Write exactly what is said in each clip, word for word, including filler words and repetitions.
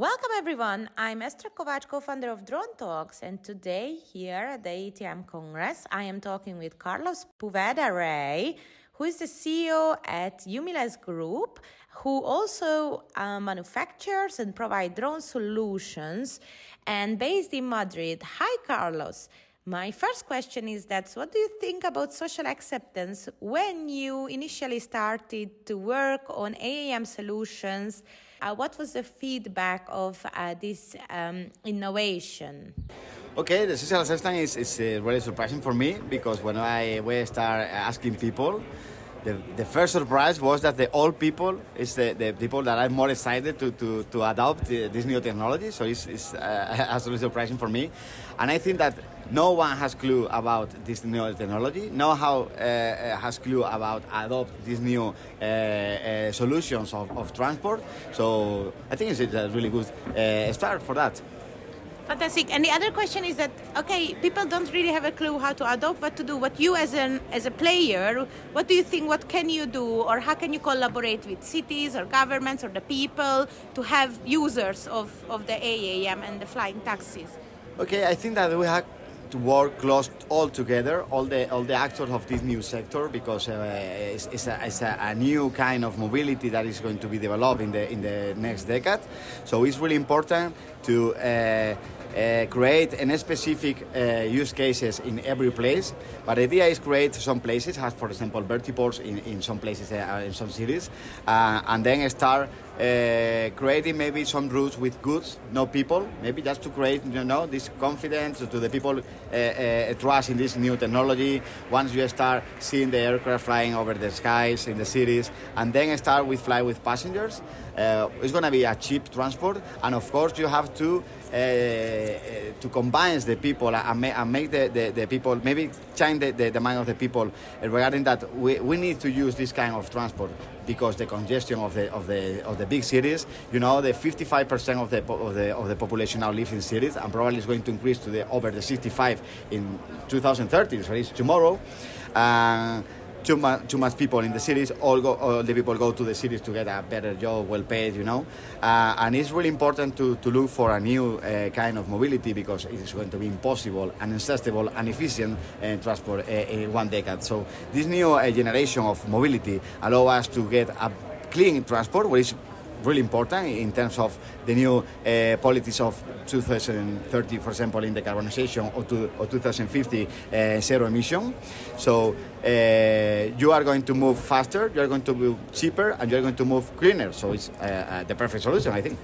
Welcome everyone, I'm Esther Kovac, co-founder of Drone Talks, and today here at the A A M Congress, I am talking with Carlos Poveda Rey, who is the C E O at Umiles Group, who also uh, manufactures and provides drone solutions and based in Madrid. Hi Carlos, my first question is that what do you think about social acceptance when you initially started to work on A A M solutions? Uh, what was the feedback of uh, this um, innovation? Okay, the social acceptance is, is uh, really surprising for me because when I when I start asking people, the, the first surprise was that the old people is the, the people that are more excited to, to, to adopt uh, this new technology. So it's, it's uh, absolutely surprising for me. And I think that no one has clue about this new technology, no how uh, has clue about adopt these new uh, uh, solutions of, of transport. So I think it's a really good uh, start for that. Fantastic. And the other question is that, okay, people don't really have a clue how to adopt, what to do, what you as an as a player, what do you think, what can you do, or how can you collaborate with cities or governments or the people to have users of, of the A A M and the flying taxis? Okay, I think that we have to work close all together, all the all the actors of this new sector, because uh, it's, it's, a, it's a, a new kind of mobility that is going to be developed in the in the next decade. So it's really important to uh, uh, create any specific uh, use cases in every place. But the idea is create some places, has for example vertiports in, in some places uh, in some cities, uh, and then start Uh, creating maybe some routes with goods, no people, maybe just to create, you know, this confidence to the people uh, uh, trust in this new technology. Once you start seeing the aircraft flying over the skies in the cities, and then start with fly with passengers, uh, it's going to be a cheap transport, and of course you have to uh, to combine the people and, ma- and make the, the, the people maybe change the, the, the mind of the people regarding that we, we need to use this kind of transport. Because the congestion of the of the of the big cities, you know, the fifty-five percent of the of the of the population now lives in cities, and probably is going to increase to the over the sixty-five in two thousand thirty, so it's tomorrow. Uh, too much, too much people in the cities. All go, all the people go to the cities to get a better job, well paid, you know. Uh, and it's really important to to look for a new uh, kind of mobility, because it is going to be impossible and accessible and efficient uh, transport uh, in one decade. So this new uh, generation of mobility allow us to get a clean transport, which is really important in terms of the new uh, policies of two thousand thirty, for example, in decarbonization, or, to, or two thousand fifty uh, zero emission. So uh, you are going to move faster, you are going to move cheaper, and you are going to move cleaner. So it's uh, uh, the perfect solution, I think.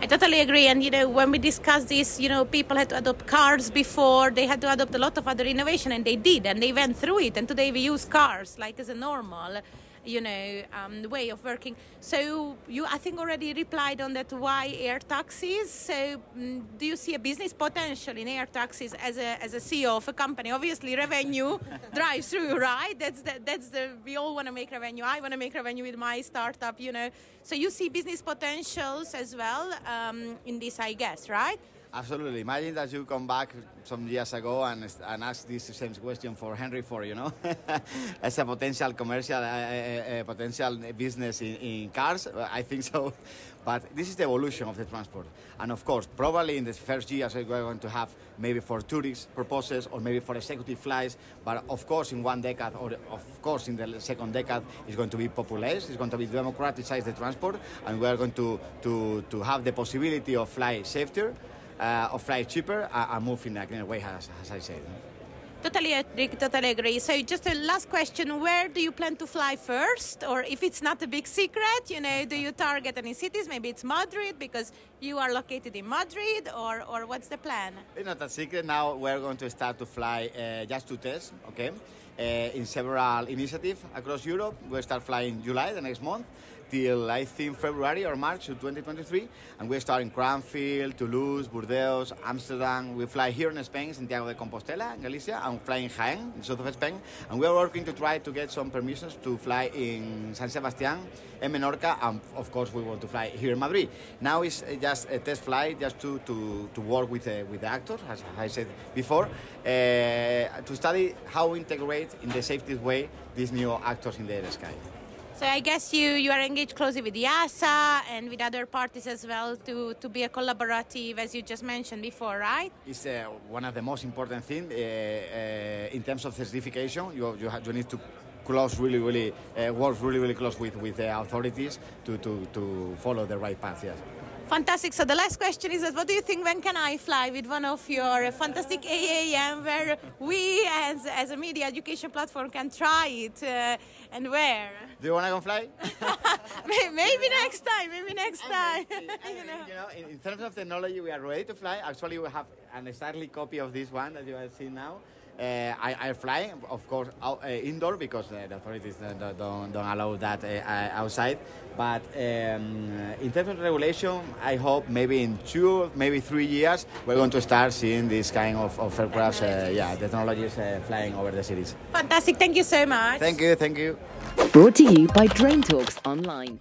I totally agree. And, you know, when we discussed this, you know, people had to adopt cars before. They had to adopt a lot of other innovation, and they did, and they went through it. And today we use cars like as a normal, you know, um, way of working. So you, I think, already replied on that, why air taxis? So um, do you see a business potential in air taxis as a as a C E O of a company? Obviously, revenue drives through, right? That's the, that's the, we all want to make revenue. I want to make revenue with my startup, you know. So you see business potentials as well um, in this, I guess, right? Absolutely. Imagine that you come back some years ago and and ask this same question for Henry Ford, you know, as a potential commercial, uh, uh, potential business in, in cars. I think so. But this is the evolution of the transport. And of course, probably in the first years, we're going to have maybe for tourist purposes or maybe for executive flights. But of course, in one decade, or of course, in the second decade, it's going to be popularized. It's going to be democratized, the transport. And we're going to, to, to have the possibility of fly safer, uh, of fly cheaper, uh, and move in a cleaner way, as, as I said. Totally agree, totally agree. So just a last question, where do you plan to fly first? Or if it's not a big secret, you know, do you target any cities? Maybe it's Madrid because you are located in Madrid, or, or what's the plan? It's not a secret. Now we're going to start to fly uh, just to test, okay? Uh, in several initiatives across Europe. We'll start flying July, the next month, till I think February or March of twenty twenty-three, and we start in Cranfield, Toulouse, Burdeos, Amsterdam. We fly here in Spain, Santiago de Compostela, in Galicia, and fly in Jaén, in south of Spain, and we are working to try to get some permissions to fly in San Sebastián, in Menorca, and of course we want to fly here in Madrid. Now it's just a test flight, just to, to, to work with the, with the actors, as I said before, uh, to study how we integrate in the safest way these new actors in the sky. So I guess you, you are engaged closely with the A S A and with other parties as well to, to be a collaborative, as you just mentioned before, right? It's uh, one of the most important things uh, uh, in terms of certification. You, you, have, you need to close really, really, uh, work really, really close with, with the authorities to, to, to follow the right path, yes. Fantastic. So the last question is that what do you think, when can I fly with one of your fantastic A A M where we as, as a media education platform can try it uh, and where? Do you want to go fly? Maybe next time, maybe next time. I mean, I mean, you know, you know in, in terms of technology, we are ready to fly. Actually, we have an exactly copy of this one that you have seen now. Uh, I, I fly, of course, out, uh, indoor because uh, the authorities uh, don't, don't allow that uh, outside. But um, in terms of regulation, I hope maybe in two, maybe three years, we're going to start seeing this kind of, of aircraft, uh, yeah, technologies uh, flying over the cities. Fantastic. Thank you so much. Thank you. Thank you. Brought to you by Drone Talks Online.